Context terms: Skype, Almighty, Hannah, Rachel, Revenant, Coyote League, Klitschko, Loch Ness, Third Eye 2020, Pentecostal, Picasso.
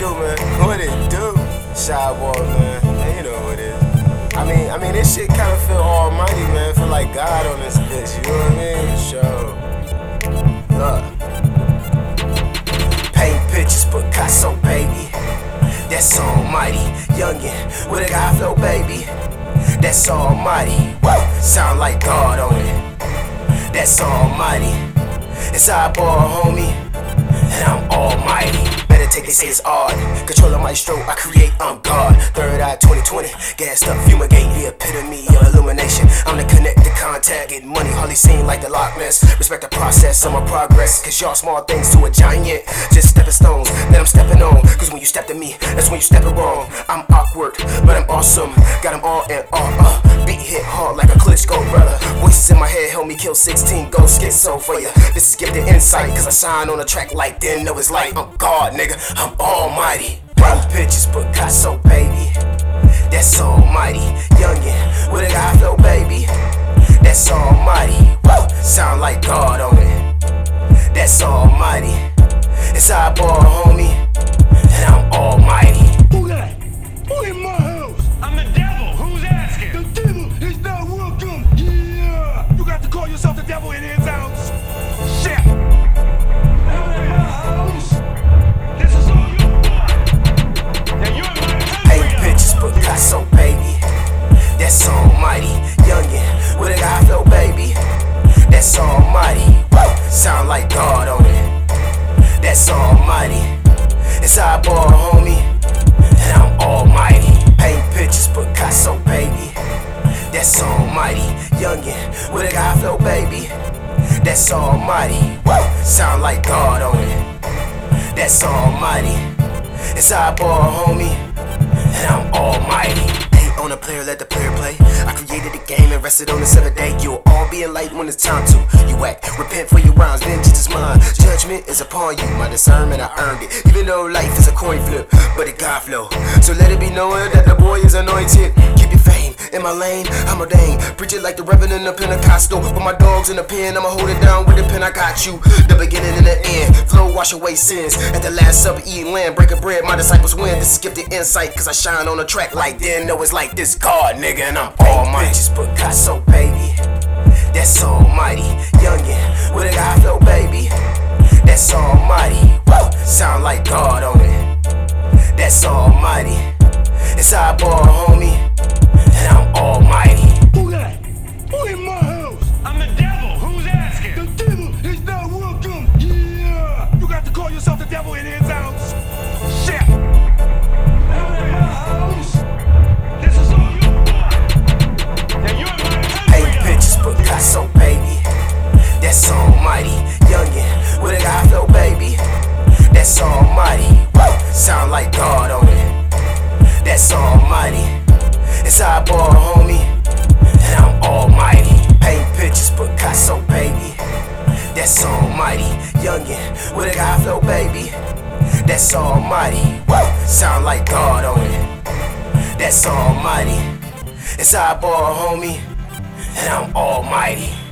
do, man? What it do? Sidewalk, man. Man, you know what it is. I mean, this shit kind of feel almighty, man. Feel like God on this bitch, you know what I mean? Sure. Look. Paint pictures, Picasso, baby. That's almighty. Youngin' with a God flow, baby. That's almighty. Woo! Sound like God on it. That's almighty. It's our ball, homie. And I'm almighty. Take they say it's odd. Controlling my stroke, I create, I'm God. Third Eye 2020, gassed up, fumigate, the epitome of illumination. I'm the connect, the contact, get money, hardly seen like the Loch Ness. Respect the process, I'm a progress, cause y'all small things to a giant. Just stepping stones that I'm stepping on, cause when you step to me, that's when you step it wrong. I'm awkward, but I'm awesome, got them all in awe. Beat hit hard like a Klitschko, brother. Voices in my head help me kill 16, go schizo for ya. This is gifted insight, cause I shine on a track like then know it's light. I'm God, nigga. I'm almighty. Bro, pictures, Picasso, baby. That's almighty. Youngin' with a God flow, baby. That's almighty. Woo! Sound like God on it. That's almighty. It's our ball, homie. And I'm almighty. Who that? Who in my house? I'm the devil. Who's asking? The devil is not welcome. Yeah. You got to call yourself the devil in his house. Shit. I'm in my house. Picasso, baby, that's almighty. Youngin' with a God flow, baby, that's almighty. Woo! Sound like God on it, that's almighty. It's our ball, homie, and I'm almighty. Paint pictures, Picasso, baby, that's almighty. Youngin' with a God flow, baby, that's almighty. Woo! Sound like God on it, that's almighty. It's our ball, homie. And I'm almighty. Ain't on a player, let the player play. I created a game and rested on the 7th day. You'll all be in light when it's time to. You act, repent for your rhymes, vengeance is mine. Judgment is upon you, my discernment, I earned it. Even though life is a coin flip, but it God flow. So let it be known that the boy is anointed. Keep your fame in my lane, I'm ordained. Preach it like the Revenant of Pentecostal. With my dogs in the pen, I'ma hold it down with the pen, I got you. The beginning and the end, flow wash away sins. At the last supper, eating lamb, break of bread, my disciples win. This is gifted insight, cause I shine on a track like then. No, it's like this God, nigga, and I'm almighty. Bitches, Picasso, baby, that's almighty. Youngin' with a God flow, baby, that's almighty. Woo! Sound like God on it, that's almighty. It's our ball, homie, and I'm almighty. Who that? Who in my house? I'm the devil. Who's asking? The devil is not welcome. Yeah. You got to call yourself the devil in his house. Shit. I'm in my house. This is all you want. Now you're in my house. Paint pictures, Picasso, baby. That's almighty. Youngin' with a God flow, baby. That's almighty. Woo! Sound like God on it. That's almighty. It's our ball, homie, and I'm almighty. Paint pictures, Picasso, baby, that's almighty. Youngin' with a God flow, baby, that's almighty. Woo! Sound like God on it, that's almighty. It's our ball, homie, and I'm almighty.